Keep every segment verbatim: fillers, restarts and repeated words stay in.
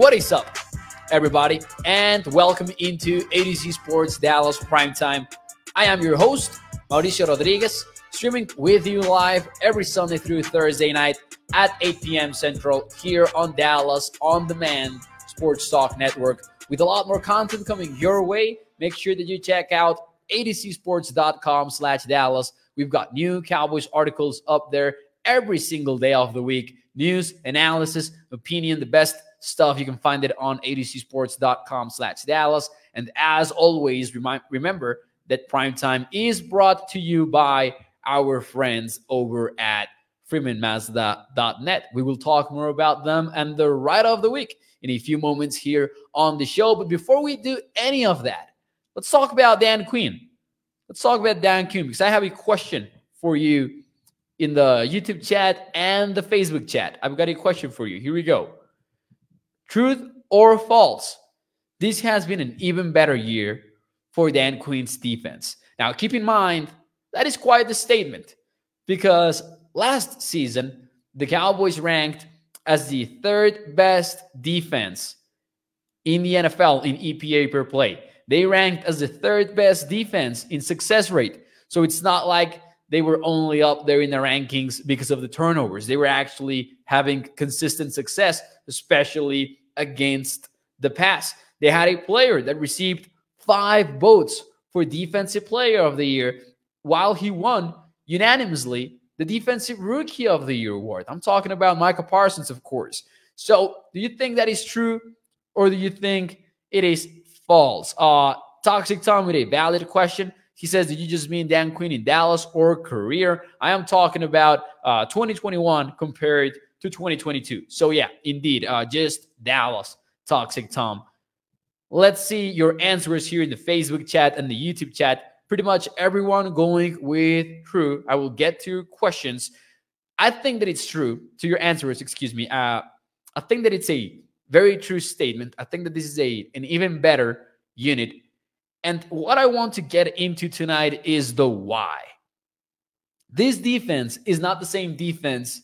What is up, everybody, and welcome into A T Z Sports Dallas Primetime. I am your host, Mauricio Rodriguez, streaming with you live every Sunday through Thursday night at eight p.m. Central here on Dallas On Demand Sports Talk Network. With a lot more content coming your way, make sure that you check out A T Z Sports dot com slash Dallas. We've got new Cowboys articles up there every single day of the week. News, analysis, opinion, the best stuff. You can find it on A T Z Sports dot com slash Dallas. And as always, remind, remember that Primetime is brought to you by our friends over at Freeman Mazda dot net. We will talk more about them and the ride of the week in a few moments here on the show. But before we do any of that, let's talk about Dan Quinn. Let's talk about Dan Quinn because I have a question for you in the YouTube chat and the Facebook chat. I've got a question for you. Here we go. Truth or false? This has been an even better year for Dan Quinn's defense. Now, keep in mind, that is quite the statement because last season, the Cowboys ranked as the third best defense in the N F L in E P A per play. They ranked as the third best defense in success rate. So it's not like they were only up there in the rankings because of the turnovers. They were actually having consistent success, especially against the pass. They had a player that received five votes for Defensive Player of the Year, while he won unanimously the Defensive Rookie of the Year award. I'm talking about Michael Parsons, of course. So do you think that is true or do you think it is false? Uh, Toxic Tom with a valid question. He says, did you just mean Dan Quinn in Dallas or career? I am talking about uh, twenty twenty-one compared to twenty twenty-two. So yeah, indeed, uh, just Dallas, Toxic Tom. Let's see your answers here in the Facebook chat and the YouTube chat. Pretty much everyone going with true. I will get to your questions. I think that it's true, to your answers, excuse me. Uh, I think that it's a very true statement. I think that this is a an even better unit. And what I want to get into tonight is the why. This defense is not the same defense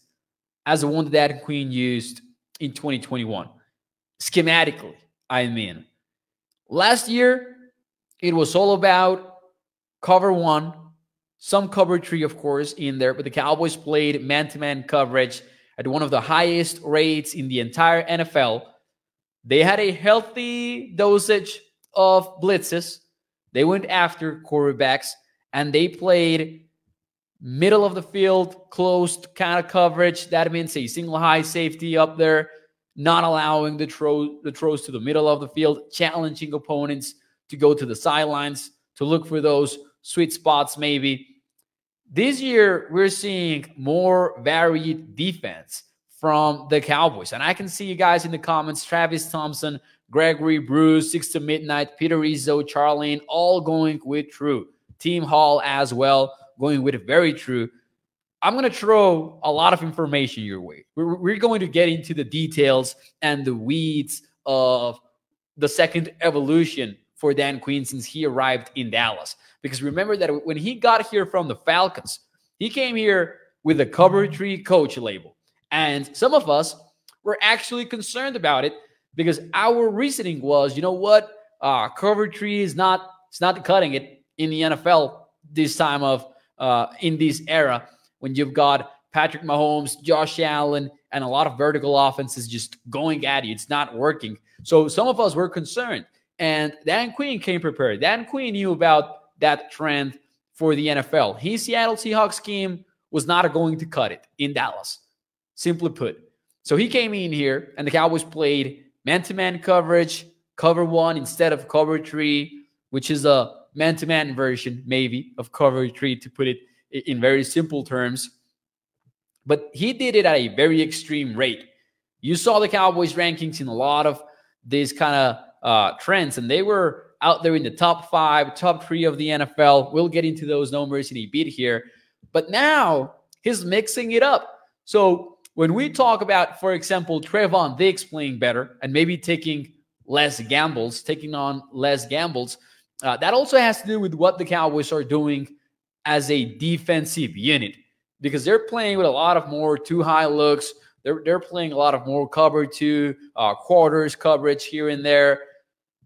as the one that Dan Quinn used in twenty twenty-one. Schematically, I mean. Last year, it was all about cover one, some cover three, of course, in there. But the Cowboys played man-to-man coverage at one of the highest rates in the entire N F L. They had a healthy dosage of blitzes. They went after quarterbacks, and they played middle of the field, closed kind of coverage. That means a single high safety up there, not allowing the, tro- the throws to the middle of the field, challenging opponents to go to the sidelines, to look for those sweet spots maybe. This year, we're seeing more varied defense from the Cowboys. And I can see you guys in the comments, Travis Thompson, Gregory Bruce, Six to Midnight, Peter Izzo, Charlene, all going with true. Team Hall as well, going with very true. I'm going to throw a lot of information your way. We're, we're going to get into the details and the weeds of the second evolution for Dan Quinn since he arrived in Dallas. Because remember that when he got here from the Falcons, he came here with a cover three coach label. And some of us were actually concerned about it because our reasoning was, you know what, uh, cover three is not, it's not cutting it in the N F L this time of, uh, in this era when you've got Patrick Mahomes, Josh Allen, and a lot of vertical offenses just going at you. It's not working. So some of us were concerned. And Dan Quinn came prepared. Dan Quinn knew about that trend for the N F L. His Seattle Seahawks scheme was not going to cut it in Dallas, simply put. So he came in here, and the Cowboys played man-to-man coverage, cover one instead of cover three, which is a man-to-man version, maybe, of cover three, to put it in very simple terms. But he did it at a very extreme rate. You saw the Cowboys' rankings in a lot of these kind of Uh, trends, and they were out there in the top five, top three of the N F L. We'll get into those numbers in a bit here. But now he's mixing it up. So when we talk about, for example, Trevon Diggs playing better and maybe taking less gambles, taking on less gambles, uh, that also has to do with what the Cowboys are doing as a defensive unit because they're playing with a lot of more two high looks. They're, they're playing a lot of more cover two, uh, quarters coverage here and there.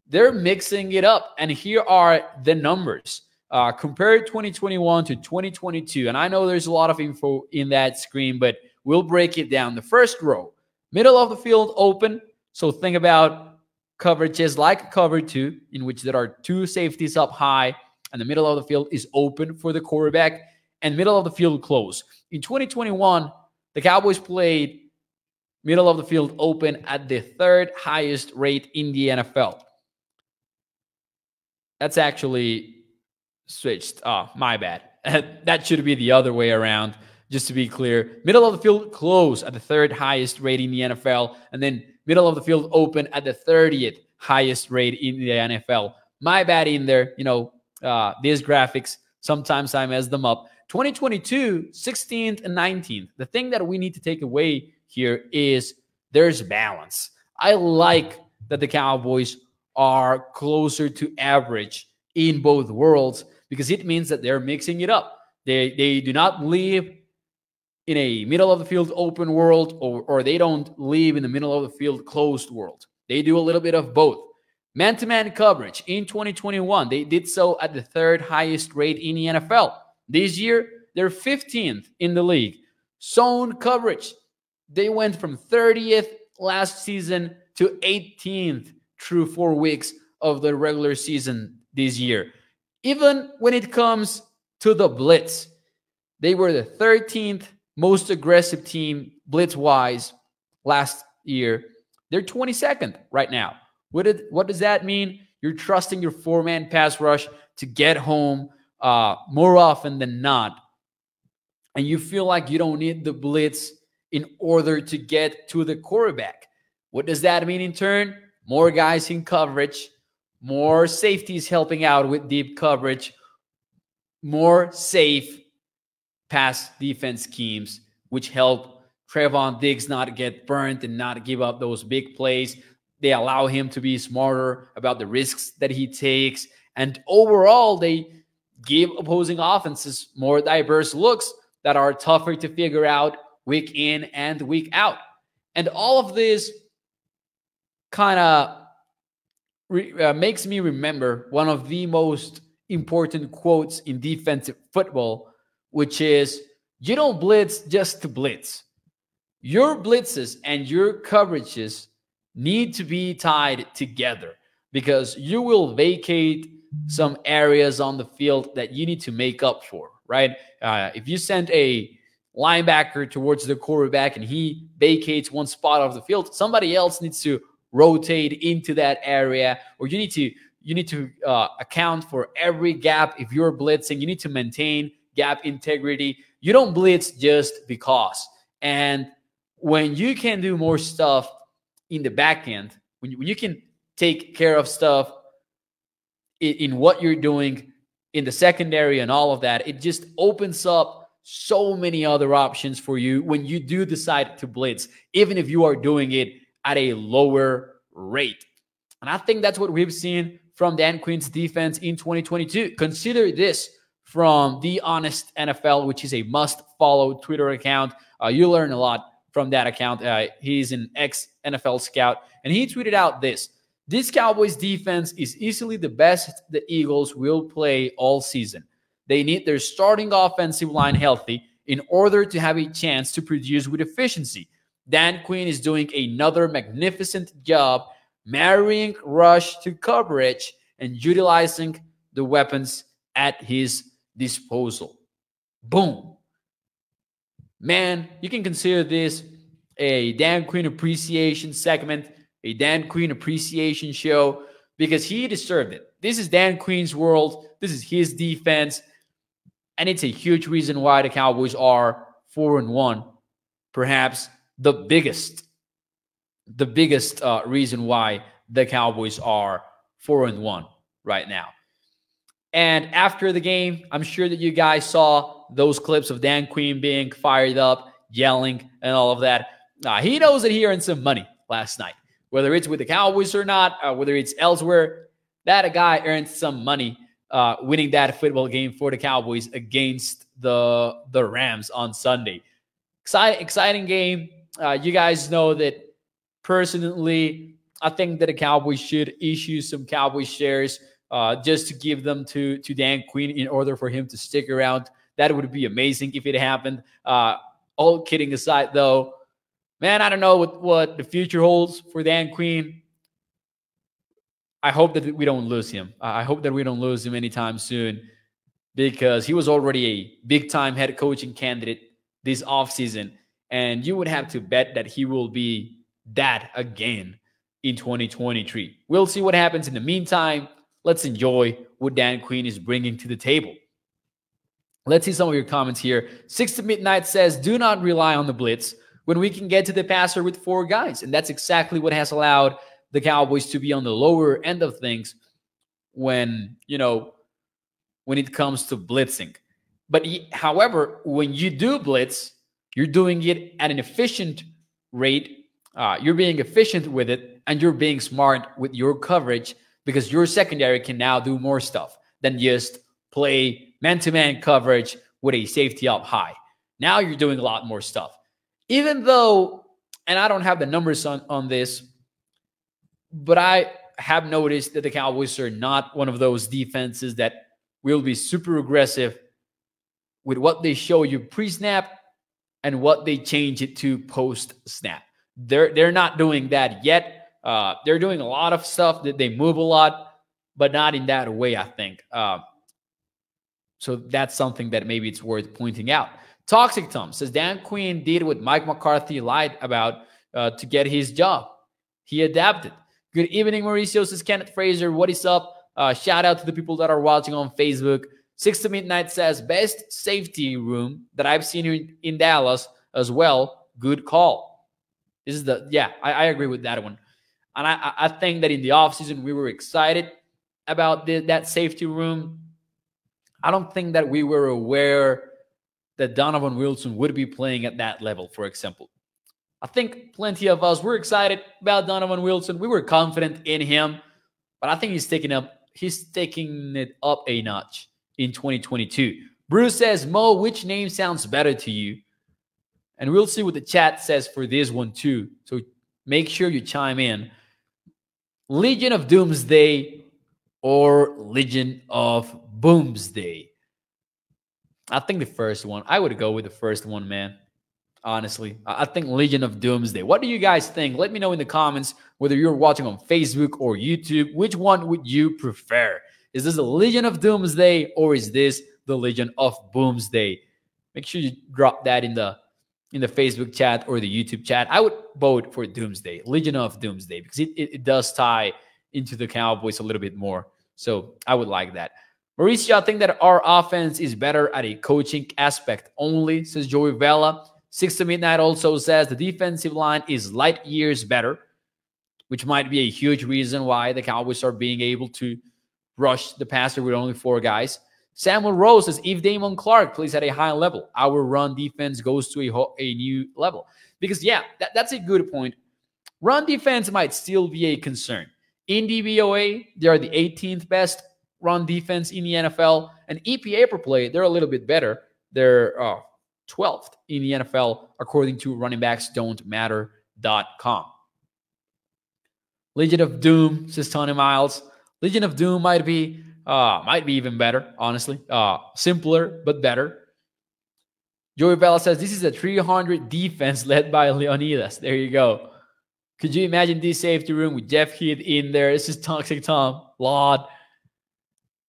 They're mixing it up. And here are the numbers. Uh, compare twenty twenty-one to twenty twenty-two. And I know there's a lot of info in that screen, but we'll break it down. The first row, middle of the field open. So think about coverages like cover two, in which there are two safeties up high, and the middle of the field is open for the quarterback, and middle of the field close. In twenty twenty-one, the Cowboys played middle of the field open at the third highest rate in the N F L. That's actually switched. Oh, my bad. That should be the other way around, just to be clear. Middle of the field close at the third highest rate in the N F L, and then middle of the field open at the thirtieth highest rate in the N F L. My bad in there. You know, uh, these graphics, sometimes I mess them up. twenty twenty-two, sixteenth and nineteenth. The thing that we need to take away here is there's balance. I like that the Cowboys are closer to average in both worlds because it means that they're mixing it up. They they do not live in a middle of the field open world, or, or they don't live in the middle of the field closed world. They do a little bit of both. Man-to-man coverage in twenty twenty-one, they did so at the third highest rate in the N F L. This year, they're fifteenth in the league. Zone coverage, they went from thirtieth last season to eighteenth through four weeks of the regular season this year. Even when it comes to the blitz, they were the thirteenth most aggressive team blitz-wise last year. They're twenty-second right now. What, did, what does that mean? You're trusting your four-man pass rush to get home uh, more often than not. And you feel like you don't need the blitz in order to get to the quarterback. What does that mean in turn? More guys in coverage, more safeties helping out with deep coverage, more safe pass defense schemes, which help Trevon Diggs not get burnt and not give up those big plays. They allow him to be smarter about the risks that he takes. And overall, they give opposing offenses more diverse looks that are tougher to figure out week in and week out. And all of this kind of re- uh, makes me remember one of the most important quotes in defensive football, which is, you don't blitz just to blitz. Your blitzes and your coverages need to be tied together because you will vacate some areas on the field that you need to make up for, right? Uh, if you send a linebacker towards the quarterback and he vacates one spot of the field, somebody else needs to rotate into that area, or you need to you need to uh, account for every gap. If you're blitzing, you need to maintain gap integrity. You don't blitz just because. And when you can do more stuff in the back end, when you, when you can take care of stuff in, in what you're doing in the secondary and all of that, it just opens up so many other options for you when you do decide to blitz, even if you are doing it at a lower rate. And I think that's what we've seen from Dan Quinn's defense in twenty twenty-two. Consider this from The Honest N F L, which is a must-follow Twitter account. Uh, you learn a lot from that account. Uh, he's an ex-N F L scout, and he tweeted out this. This Cowboys defense is easily the best the Eagles will play all season. They need their starting offensive line healthy in order to have a chance to produce with efficiency. Dan Quinn is doing another magnificent job marrying rush to coverage and utilizing the weapons at his disposal. Boom. Man, you can consider this a Dan Quinn appreciation segment, a Dan Quinn appreciation show, because he deserved it. This is Dan Quinn's world. This is his defense. And it's a huge reason why the Cowboys are four and one, perhaps the biggest, the biggest uh, reason why the Cowboys are four and one right now. And after the game, I'm sure that you guys saw those clips of Dan Quinn being fired up, yelling, and all of that. Uh, he knows that he earned some money last night. Whether it's with the Cowboys or not, uh, whether it's elsewhere, that a guy earned some money uh, winning that football game for the Cowboys against the the Rams on Sunday. Exciting, exciting game. Uh, you guys know that personally, I think that the Cowboys should issue some Cowboys shares uh, just to give them to, to Dan Quinn in order for him to stick around. That would be amazing if it happened. Uh, all kidding aside, though, man, I don't know what, what the future holds for Dan Quinn. I hope that we don't lose him. I hope that we don't lose him anytime soon, because he was already a big-time head coaching candidate this offseason, and you would have to bet that he will be that again in twenty twenty-three. We'll see what happens in the meantime. Let's enjoy what Dan Quinn is bringing to the table. Let's see some of your comments here. Six to Midnight says, do not rely on the blitz when we can get to the passer with four guys. And that's exactly what has allowed the Cowboys to be on the lower end of things when, you know, when it comes to blitzing. But however, when you do blitz, you're doing it at an efficient rate. Uh, you're being efficient with it, and you're being smart with your coverage, because your secondary can now do more stuff than just play man-to-man coverage with a safety up high. Now you're doing a lot more stuff. Even though, and I don't have the numbers on, on this, but I have noticed that the Cowboys are not one of those defenses that will be super aggressive with what they show you pre-snap and what they change it to post-snap. They're they're not doing that yet. Uh, they're doing a lot of stuff that they move a lot, but not in that way, I think. Uh, so that's something that maybe it's worth pointing out. Toxic Tom says, Dan Quinn did what Mike McCarthy lied about uh, to get his job. He adapted. Good evening, Mauricio. This is Kenneth Fraser. What is up? Uh, shout out to the people that are watching on Facebook. Six to Midnight says, best safety room that I've seen in, in Dallas as well. Good call. This is the, yeah, I, I agree with that one. And I, I think that in the offseason, we were excited about the, that safety room. I don't think that we were aware that Donovan Wilson would be playing at that level, for example. I think plenty of us were excited about Donovan Wilson. We were confident in him, but I think he's taking up he's taking it up a notch in twenty twenty-two. Bruce says, Mo, which name sounds better to you? And we'll see what the chat says for this one too. So make sure you chime in. Legion of Doomsday or Legion of Boomsday? I think the first one. I would go with the first one, man. Honestly, I think Legion of Doomsday. What do you guys think? Let me know in the comments, whether you're watching on Facebook or YouTube, which one would you prefer? Is this the Legion of Doomsday or is this the Legion of Boomsday? Make sure you drop that in the in the Facebook chat or the YouTube chat. I would vote for Doomsday, Legion of Doomsday, because it, it, it does tie into the Cowboys a little bit more. So I would like that. Mauricio, I think that our offense is better at a coaching aspect only, says Joey Vela. Six to Midnight also says the defensive line is light years better, which might be a huge reason why the Cowboys are being able to rush the passer with only four guys. Samuel Rose says, if Damon Clark plays at a high level, our run defense goes to a, ho- a new level. Because, yeah, that, that's a good point. Run defense might still be a concern. In D V O A, they are the eighteenth best run defense in the N F L. And E P A per play, they're a little bit better. They're... Uh, twelfth in the N F L, according to running backs don't matter dot com. Legion of Doom, says Tony Miles. Legion of Doom might be uh, might be even better, honestly. Uh, simpler, but better. Joey Bella says, this is a three hundred defense led by Leonidas. There you go. Could you imagine this safety room with Jeff Heath in there? This is Toxic Tom. Lord.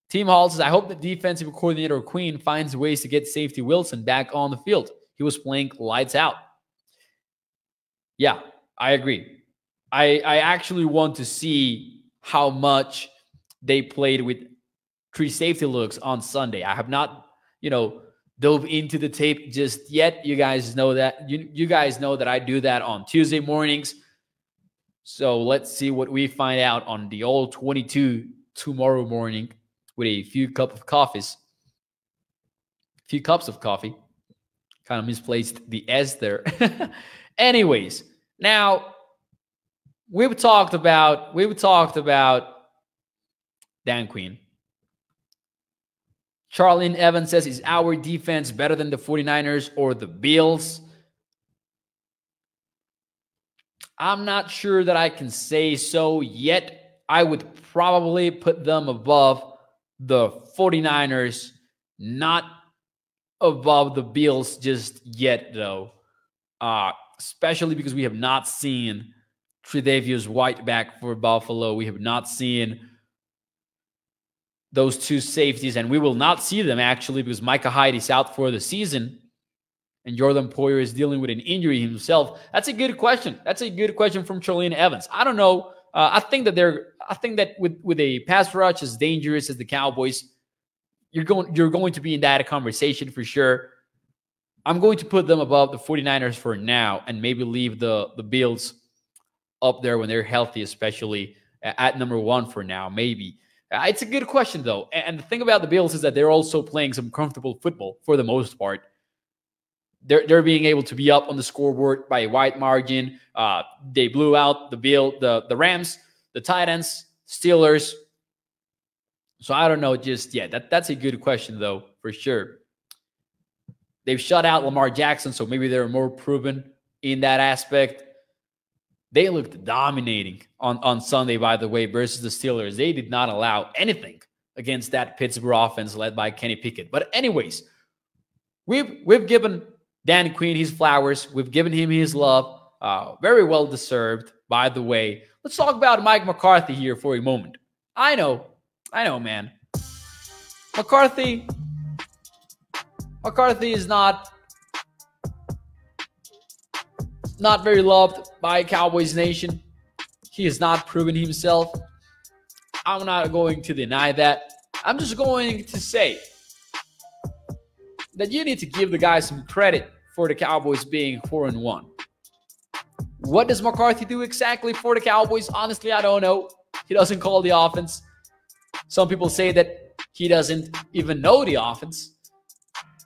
Team Hall says, I hope the defensive coordinator Quinn finds ways to get safety Wilson back on the field. He was playing lights out. Yeah, I agree. I, I actually want to see how much they played with three safety looks on Sunday. I have not, you know, dove into the tape just yet. You guys know that. You, you guys know that I do that on Tuesday mornings. So let's see what we find out on the old twenty-two tomorrow morning. With a few cup of coffees, few cups of coffee, kind of misplaced the S there. Anyways, now we've talked about we've talked about Dan Quinn. Charlene Evans says, "Is our defense better than the forty-niners or the Bills?" I'm not sure that I can say so yet. I would probably put them above the 49ers, not above the Bills just yet, though. Uh, especially because we have not seen Tre'Davious White back for Buffalo. We have not seen those two safeties, and we will not see them, actually, because Micah Hyde is out for the season, and Jordan Poyer is dealing with an injury himself. That's a good question. That's a good question from Charlene Evans. I don't know. Uh, I think that they're. I think that with, with a pass rush as dangerous as the Cowboys, you're going you're going to be in that conversation for sure. I'm going to put them above the 49ers for now, and maybe leave the the Bills up there when they're healthy, especially at number one for now. Maybe uh, it's a good question though. And the thing about the Bills is that they're also playing some comfortable football for the most part. They're they're being able to be up on the scoreboard by a wide margin. Uh, they blew out the Bill, the the Rams, the Titans, Steelers. So I don't know just yet. That that's a good question though, for sure. They've shut out Lamar Jackson, so maybe they're more proven in that aspect. They looked dominating on, on Sunday, by the way, versus the Steelers. They did not allow anything against that Pittsburgh offense led by Kenny Pickett. But anyways, we've we've given Dan Quinn his flowers. We've given him his love. Uh, very well deserved, by the way. Let's talk about Mike McCarthy here for a moment. I know. I know, man. McCarthy. McCarthy is not, not very loved by Cowboys Nation. He has not proven himself. I'm not going to deny that. I'm just going to say that you need to give the guy some credit for the Cowboys being four and one. What does McCarthy do exactly for the Cowboys? Honestly, I don't know. He doesn't call the offense. Some people say that he doesn't even know the offense.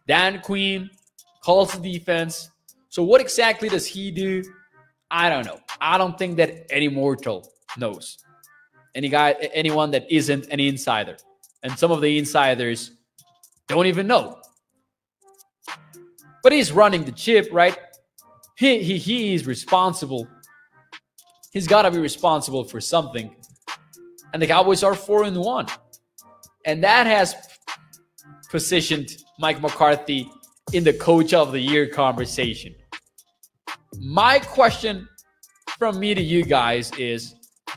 Dan Quinn calls the defense. So what exactly does he do? I don't know. I don't think that any mortal knows. Any guy, anyone that isn't an insider. And some of the insiders don't even know. But he's running the chip, right? He he he is responsible. He's got to be responsible for something. And the Cowboys are four and one. And that has positioned Mike McCarthy in the coach of the year conversation. My question from me to you guys is,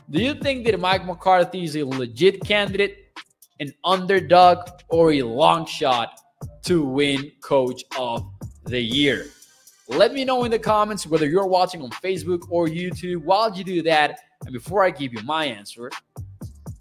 do you think that Mike McCarthy is a legit candidate, an underdog, or a long shot to win coach of the year? Let me know in the comments, whether you're watching on Facebook or YouTube. While you do that, and before I give you my answer,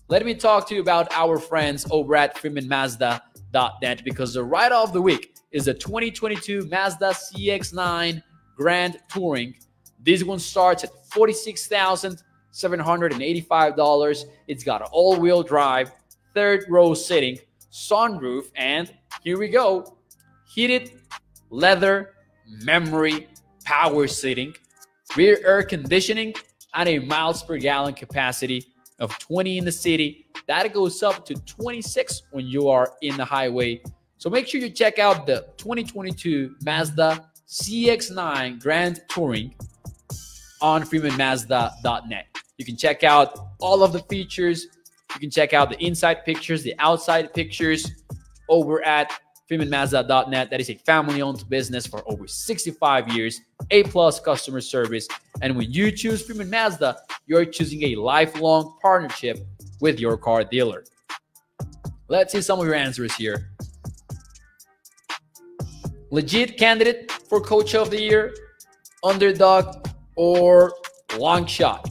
let me talk to you about our friends over at Freeman Mazda dot net, because the write-off of the week is the twenty twenty-two Mazda C X nine Grand Touring. This one starts at forty-six thousand seven hundred eighty-five dollars. It's got an all-wheel drive, third-row seating, sunroof, and here we go, heated leather memory power seating, rear air conditioning, and a miles per gallon capacity of twenty in the city. That goes up to twenty-six when you are in the highway. So make sure you check out the twenty twenty-two Mazda C X nine Grand Touring on Freeman Mazda dot net. You can check out all of the features. You can check out the inside pictures, the outside pictures over at Freeman Mazda dot net. That is a family-owned business for over sixty-five years, A-plus customer service. And when you choose Freeman Mazda, you're choosing a lifelong partnership with your car dealer. Let's see some of your answers here. Legit candidate for coach of the year, underdog, or long shot?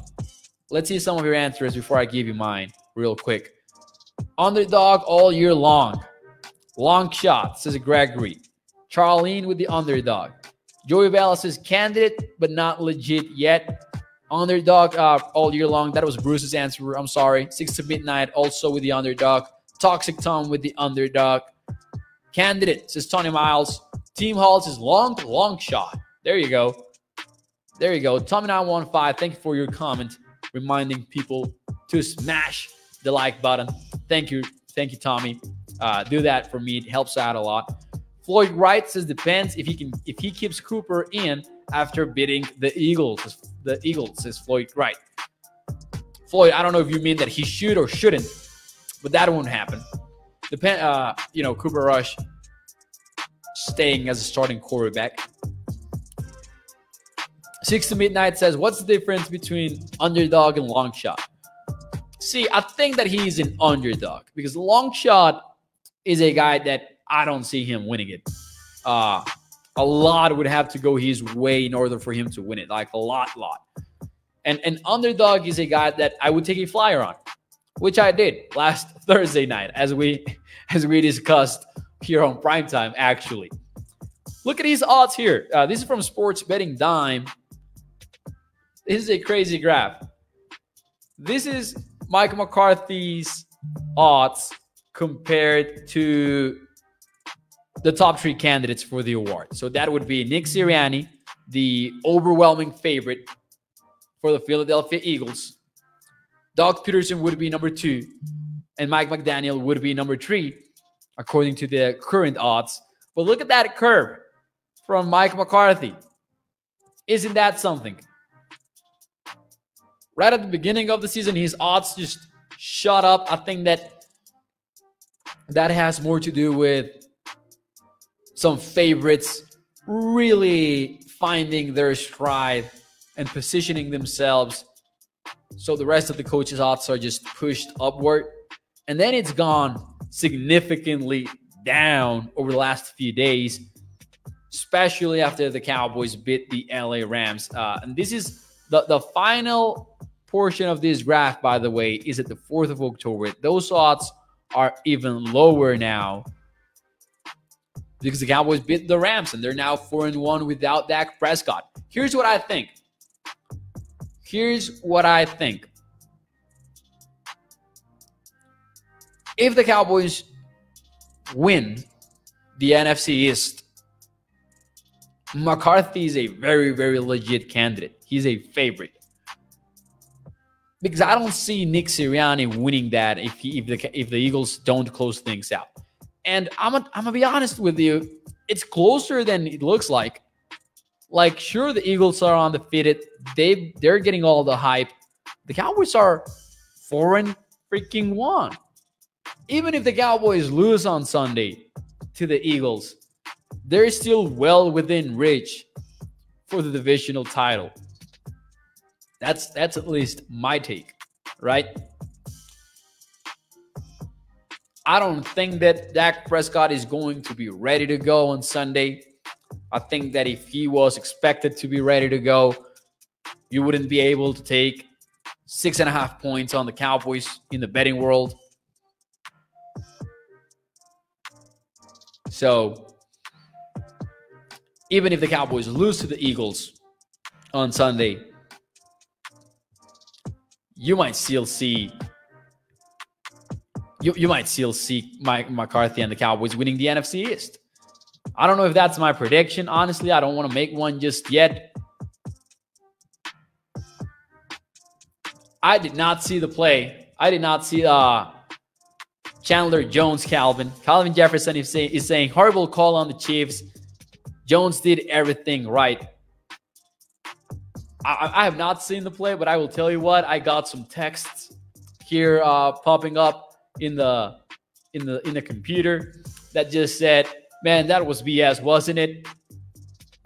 Let's see some of your answers before I give you mine real quick. Underdog all year long. Long shot, says Gregory. Charlene with the underdog. Joey Bell says candidate, but not legit yet. Underdog uh, all year long. That was Bruce's answer. I'm sorry. Six to Midnight also with the underdog. Toxic Tom with the underdog. Candidate, says Tony Miles. Team Hall says long, long shot. There you go. There you go. Tommy nine one five, thank you for your comment, reminding people to smash the like button. Thank you. Thank you, Tommy. Uh, do that for me. It helps out a lot. Floyd Wright says depends if he can if he keeps Cooper in after beating the Eagles. The Eagles, says Floyd Wright. Floyd, I don't know if you mean that he should or shouldn't, but that won't happen. Depend, uh, you know, Cooper Rush staying as a starting quarterback. Six to Midnight says, what's the difference between underdog and long shot? See, I think that he is an underdog because long shot is a guy that I don't see him winning it. Uh, a lot would have to go his way in order for him to win it, like a lot, lot. And an underdog is a guy that I would take a flyer on, which I did last Thursday night, as we as we discussed here on Primetime, actually. Look at his odds here. Uh, this is from Sports Betting Dime. This is a crazy graph. This is Mike McCarthy's odds compared to the top three candidates for the award. So that would be Nick Sirianni, the overwhelming favorite for the Philadelphia Eagles. Doug Pederson would be number two, and Mike McDaniel would be number three, according to the current odds. But look at that curve from Mike McCarthy. Isn't that something? Right at the beginning of the season, his odds just shot up. I think that that has more to do with some favorites really finding their stride and positioning themselves. So the rest of the coaches' odds are just pushed upward. And then it's gone significantly down over the last few days, especially after the Cowboys beat the L A Rams. Uh, and this is the, the final portion of this graph, by the way, is at the fourth of October. Those odds are even lower now because the Cowboys beat the Rams and they're now four and one without Dak Prescott. Here's what I think. Here's what I think. If the Cowboys win the N F C East, McCarthy is a very, very legit candidate. He's a favorite. Because I don't see Nick Sirianni winning that if he, if the if the Eagles don't close things out. And I'm a, I'm going to be honest with you. It's closer than it looks like. Like, sure, the Eagles are undefeated. They, they're getting all the hype. The Cowboys are four and freaking one. Even if the Cowboys lose on Sunday to the Eagles, they're still well within reach for the divisional title. That's, that's at least my take, right? I don't think that Dak Prescott is going to be ready to go on Sunday. I think that if he was expected to be ready to go, you wouldn't be able to take six and a half points on the Cowboys in the betting world. So even if the Cowboys lose to the Eagles on Sunday, you might still see you, you might still see Mike McCarthy and the Cowboys winning the N F C East. I don't know if that's my prediction. Honestly, I don't want to make one just yet. I did not see the play. I did not see uh, Chandler Jones, Calvin. Calvin Jefferson is, say, is saying, horrible call on the Chiefs. Jones did everything right. I, I have not seen the play, but I will tell you what. I got some texts here uh, popping up in the, in the, in the computer that just said, man, that was B S, wasn't it?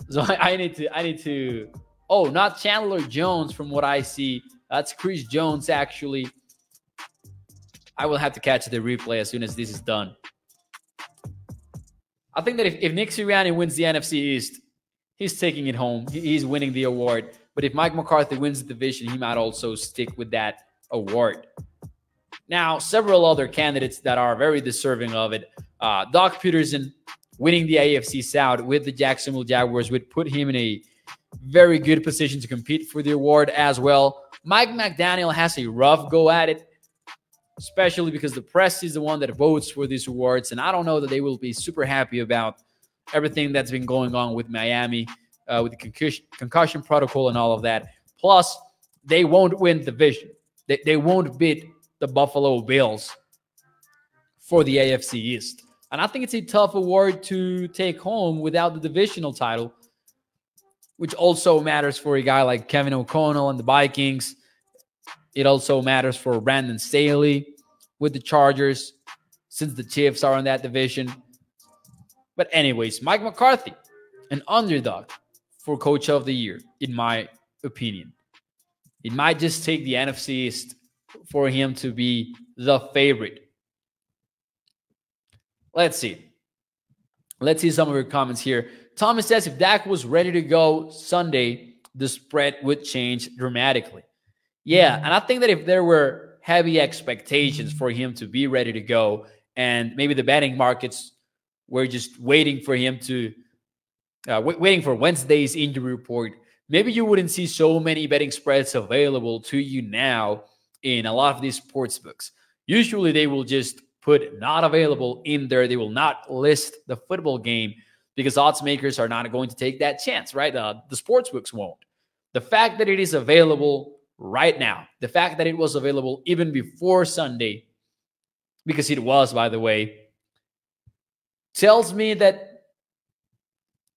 So I, I need to, I need to, oh, not Chandler Jones from what I see. That's Chris Jones, actually. I will have to catch the replay as soon as this is done. I think that if, if Nick Sirianni wins the N F C East, he's taking it home. He, he's winning the award. But if Mike McCarthy wins the division, he might also stick with that award. Now, several other candidates that are very deserving of it. Uh, Doug Pederson winning the A F C South with the Jacksonville Jaguars would put him in a very good position to compete for the award as well. Mike McDaniel has a rough go at it, especially because the press is the one that votes for these awards, and I don't know that they will be super happy about everything that's been going on with Miami, uh, with the concussion, concussion protocol and all of that. Plus, they won't win the division. They, they won't beat the Buffalo Bills for the A F C East. And I think it's a tough award to take home without the divisional title. which also matters for a guy like Kevin O'Connell and the Vikings. It also matters for Brandon Staley with the Chargers, since the Chiefs are in that division. But anyways, Mike McCarthy, an underdog for Coach of the Year, in my opinion. It might just take the N F C East for him to be the favorite. Let's see. Let's see some of your comments here. Thomas says, if Dak was ready to go Sunday, the spread would change dramatically. Yeah, and I think that if there were heavy expectations for him to be ready to go, and maybe the betting markets were just waiting for him to, uh, w- waiting for Wednesday's injury report, maybe you wouldn't see so many betting spreads available to you now in a lot of these sports books. Usually they will just put not available in there. They will not list the football game because odds makers are not going to take that chance, right? Uh, the sports books won't. The fact that it is available right now, the fact that it was available even before Sunday, because it was, by the way, tells me that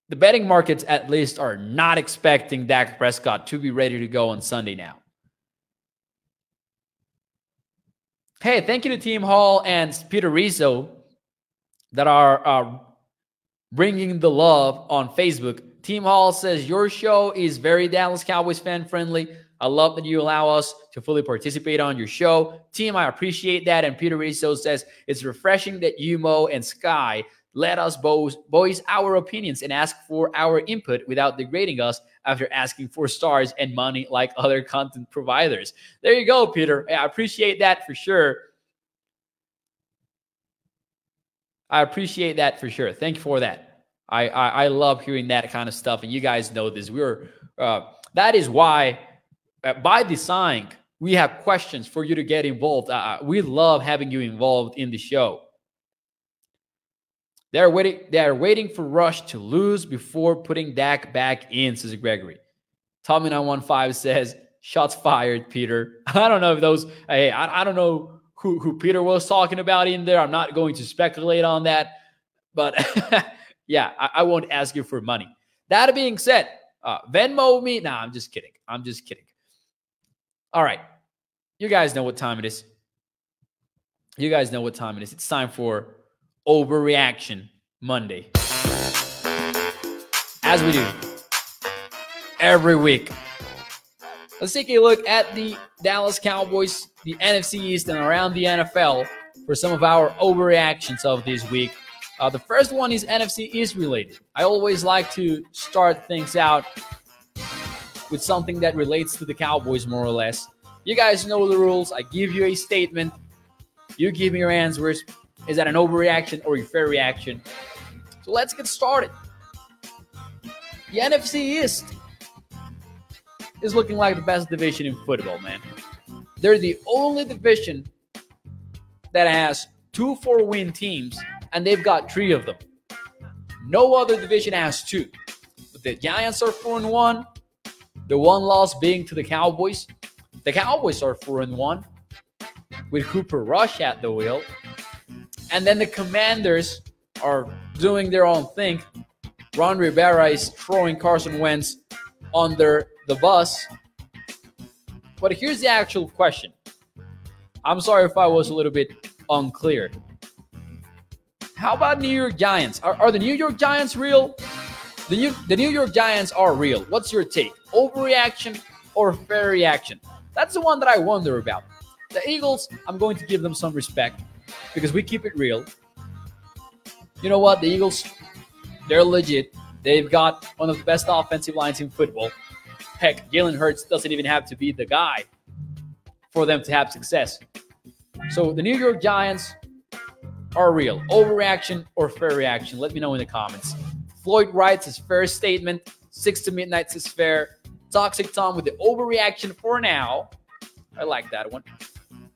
the betting markets at least are not expecting Dak Prescott to be ready to go on Sunday now. Hey, thank you to Team Hall and Peter Rizzo that are uh, bringing the love on Facebook. Team Hall says, your show is very Dallas Cowboys fan friendly. I love that you allow us to fully participate on your show. Team, I appreciate that. And Peter Rizzo says, it's refreshing that you, Mo, and Sky let us voice our opinions and ask for our input without degrading us after asking for stars and money like other content providers. There you go, Peter. I appreciate that for sure. I appreciate that for sure. Thank you for that. I I, I love hearing that kind of stuff, and you guys know this. We're uh, that is why, uh, by design, we have questions for you to get involved. Uh, we love having you involved in the show. They're waiting, they're waiting for Rush to lose before putting Dak back in, says Gregory. Tommy nine one five says, shots fired, Peter. I don't know if those, hey, I, I don't know who, who Peter was talking about in there. I'm not going to speculate on that. But yeah, I, I won't ask you for money. That being said, uh, Venmo me. Nah, I'm just kidding. I'm just kidding. All right. You guys know what time it is. You guys know what time it is. It's time for Overreaction Monday, as we do every week. Let's take a look at the Dallas Cowboys, the N F C East, and around the N F L for some of our overreactions of this week. Uh, the first one is N F C East related. I always like to start things out with something that relates to the Cowboys, more or less. You guys know the rules. I give you a statement. You give me your answers. Is that an overreaction or a fair reaction? So let's get started. The N F C East is looking like the best division in football, man. They're the only division that has two four-win teams, and they've got three of them. No other division has two. But the Giants are four and one, the one loss being to the Cowboys. The Cowboys are four and one, with Cooper Rush at the wheel. And then the Commanders are doing their own thing. Ron Rivera is throwing Carson Wentz under the bus. But here's the actual question. I'm sorry if I was a little bit unclear. How about New York Giants? Are, are the New York Giants real? The New, the New York Giants are real. What's your take? Overreaction or fair reaction? That's the one that I wonder about. The Eagles, I'm going to give them some respect, because we keep it real. You know what? The Eagles, they're legit. They've got one of the best offensive lines in football. Heck, Jalen Hurts doesn't even have to be the guy for them to have success. So the New York Giants are real. Overreaction or fair reaction? Let me know in the comments. Floyd writes his fair statement. Six to Midnight says fair. Toxic Tom with the overreaction for now. I like that one.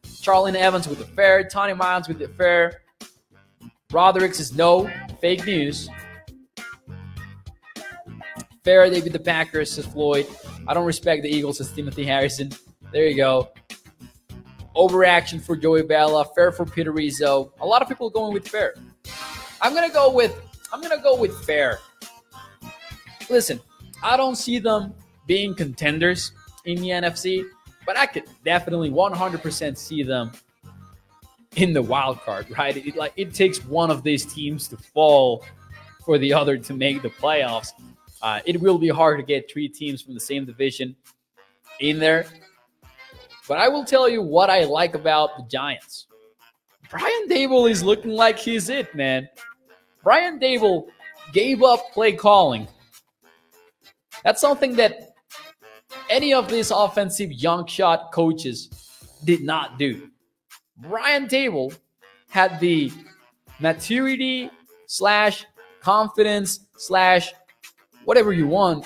Charlene Evans with the fair. Tony Miles with the fair. Roderick says no. Fake news. Fair, they beat the Packers, says Floyd. I don't respect the Eagles, says Timothy Harrison. There you go. Overreaction for Joey Bella. Fair for Peter Rizzo. A lot of people going with fair. I'm gonna go with I'm gonna go with fair. Listen, I don't see them being contenders in the N F C, but I could definitely one hundred percent see them in the wild card, right? It, like, it takes one of these teams to fall for the other to make the playoffs. Uh, it will be hard to get three teams from the same division in there. But I will tell you what I like about the Giants. Brian Daboll is looking like he's it, man. Brian Daboll gave up play calling. That's something that any of these offensive young shot coaches did not do. Brian Daboll had the maturity slash confidence slash whatever you want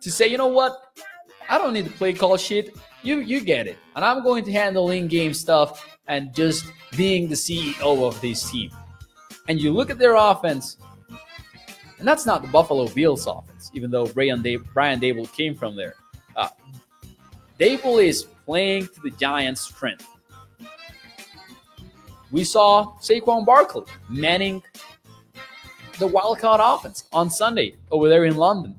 to say, you know what? I don't need to play call shit. You you get it. And I'm going to handle in-game stuff and just being the C E O of this team. And you look at their offense, and that's not the Buffalo Bills offense, even though Brian Daboll came from there. Uh, Daboll is playing to the Giants' strength. We saw Saquon Barkley manning the wildcard offense on Sunday over there in London.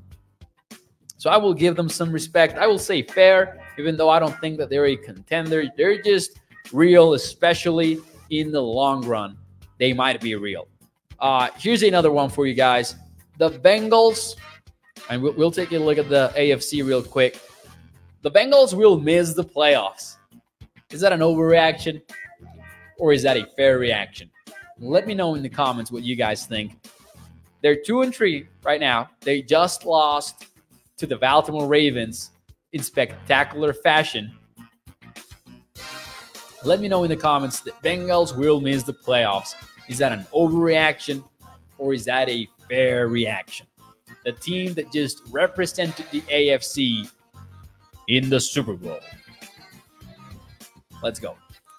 So I will give them some respect. I will say fair, even though I don't think that they're a contender. They're just real, especially in the long run. They might be real. Uh, here's another one for you guys. The Bengals, and we'll, we'll take a look at the A F C real quick. The Bengals will miss the playoffs. Is that an overreaction or is that a fair reaction? Let me know in the comments what you guys think. They're two and three right now. They just lost to the Baltimore Ravens in spectacular fashion. Let me know in the comments that Bengals will miss the playoffs. Is that an overreaction or is that a fair reaction? The team that just represented the A F C in the Super Bowl. Let's go.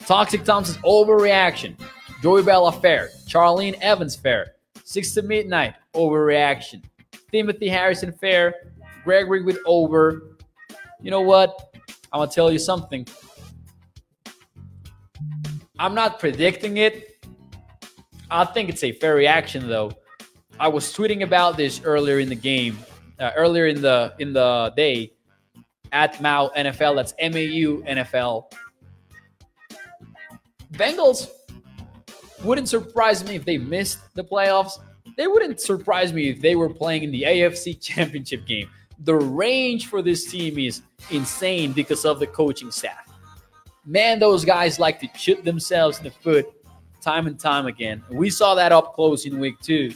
Toxic Thompson's overreaction. Joey Bell affair. Charlene Evans fair. Six to midnight overreaction. Timothy Harrison fair. Gregory with over. You know what? I'm going to tell you something. I'm not predicting it. I think it's a fair reaction, though. I was tweeting about this earlier in the game, uh, earlier in the in the day, at Mau N F L. That's M A U N F L. Bengals wouldn't surprise me if they missed the playoffs. They wouldn't surprise me if they were playing in the A F C Championship game. The range for this team is insane because of the coaching staff. Man, those guys like to shoot themselves in the foot time and time again. We saw that up close in week two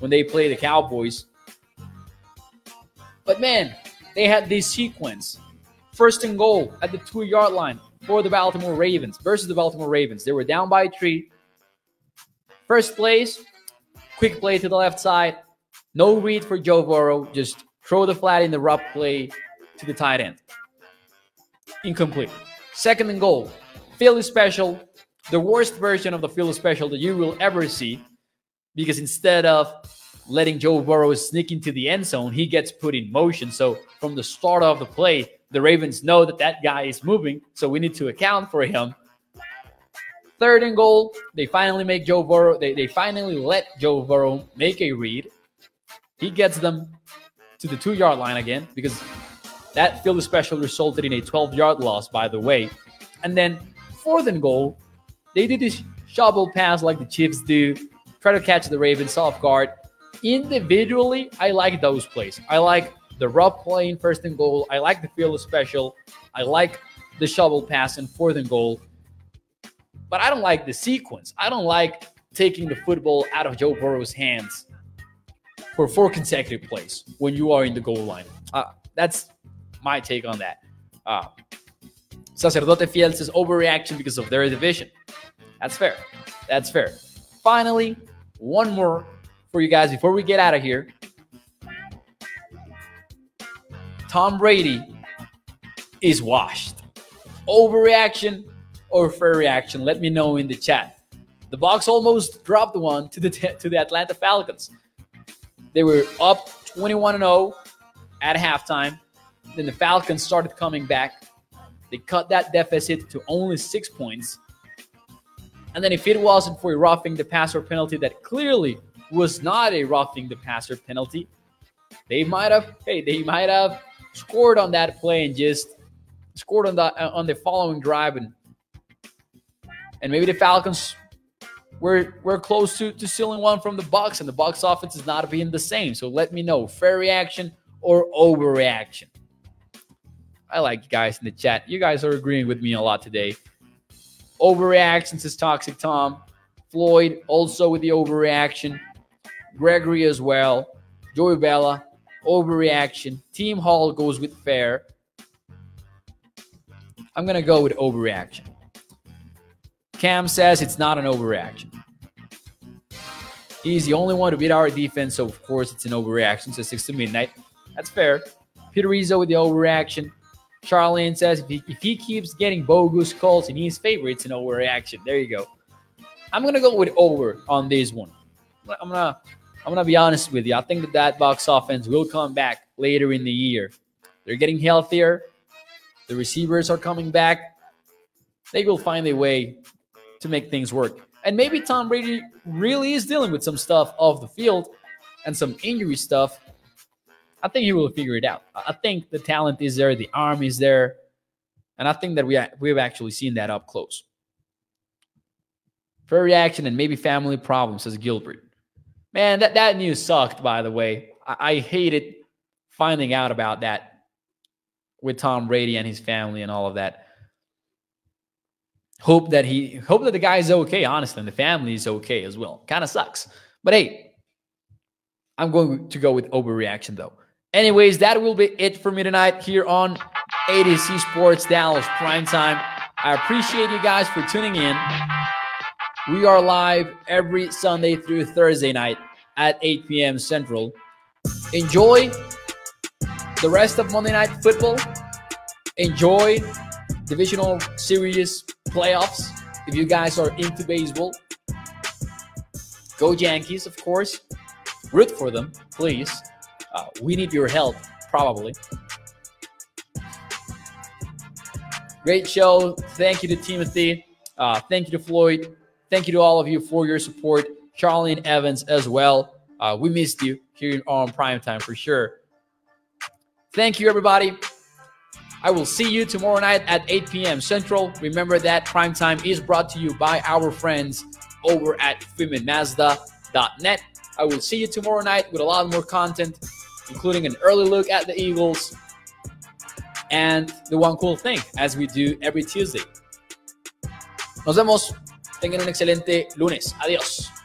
when they played the Cowboys. But man, they had this sequence. First and goal at the two-yard line for the Baltimore Ravens versus the Baltimore Ravens. They were down by three. First plays, quick play to the left side. No read for Joe Burrow. Just throw the flat in the rough play to the tight end. Incomplete. Second and goal. Philly special. The worst version of the Philly special that you will ever see. Because instead of letting Joe Burrow sneak into the end zone, he gets put in motion. So from the start of the play, the Ravens know that that guy is moving. So we need to account for him. Third and goal. They finally make Joe Burrow. They, they finally let Joe Burrow make a read. He gets them to the two-yard line again because that field special resulted in a twelve-yard loss, by the way. And then fourth and goal, they did this shovel pass like the Chiefs do, try to catch the Ravens off guard. Individually, I like those plays. I like the rough play in first and goal. I like the field special. I like the shovel pass in fourth and goal. But I don't like the sequence. I don't like taking the football out of Joe Burrow's hands for four consecutive plays when you are in the goal line. Uh, that's my take on that. Uh, Sacerdote Fiel says overreaction because of their division. That's fair. That's fair. Finally, one more for you guys before we get out of here. Tom Brady is washed. Overreaction or fair reaction? Let me know in the chat. The Bucs almost dropped one to the to the Atlanta Falcons. They were up twenty-one and oh at halftime. Then the Falcons started coming back. They cut that deficit to only six points. And then if it wasn't for a roughing the passer penalty that clearly was not a roughing the passer penalty, They might have, hey, they might have scored on that play and just scored on the on the following drive, and and maybe the Falcons were were close to to stealing one from the Bucs, and the Bucs offense is not being the same. So let me know, fair reaction or overreaction. I like you guys in the chat. You guys are agreeing with me a lot today. Overreactions is Toxic Tom. Floyd also with the overreaction. Gregory as well. Joey Bella, overreaction. Team Hall goes with fair. I'm going to go with overreaction. Cam says it's not an overreaction. He's the only one to beat our defense, so of course it's an overreaction. So six to midnight. That's fair. Peter Rizzo with the overreaction. Charlene says if he, if he keeps getting bogus calls in his favor, it's an overreaction. There you go. I'm going to go with over on this one. I'm going to I'm gonna be honest with you. I think that that box offense will come back later in the year. They're getting healthier. The receivers are coming back. They will find a way to make things work. And maybe Tom Brady really is dealing with some stuff off the field and some injury stuff. I think he will figure it out. I think the talent is there. The arm is there. And I think that we, we've actually seen that up close. Fair reaction and maybe family problems, says Gilbert. Man, that, that news sucked, by the way. I, I hated finding out about that with Tom Brady and his family and all of that. Hope that he, hope that the guy's okay, honestly, and the family is okay as well. Kind of sucks. But hey, I'm going to go with overreaction, though. Anyways, that will be it for me tonight here on A T Z Sports Dallas Primetime. I appreciate you guys for tuning in. We are live every Sunday through Thursday night at eight p.m. Central. Enjoy the rest of Monday Night Football. Enjoy Divisional Series playoffs if you guys are into baseball. Go Yankees, of course. Root for them, please. Uh, we need your help, probably. Great show. Thank you to Timothy. Uh, thank you to Floyd. Thank you to all of you for your support. Charlie and Evans as well. Uh, we missed you here on Primetime for sure. Thank you, everybody. I will see you tomorrow night at eight p.m. Central. Remember that Primetime is brought to you by our friends over at Freeman Mazda dot net. I will see you tomorrow night with a lot more content, including an early look at the Eagles and the One Cool Thing, as we do every Tuesday. Nos vemos. Tengan un excelente lunes. Adiós.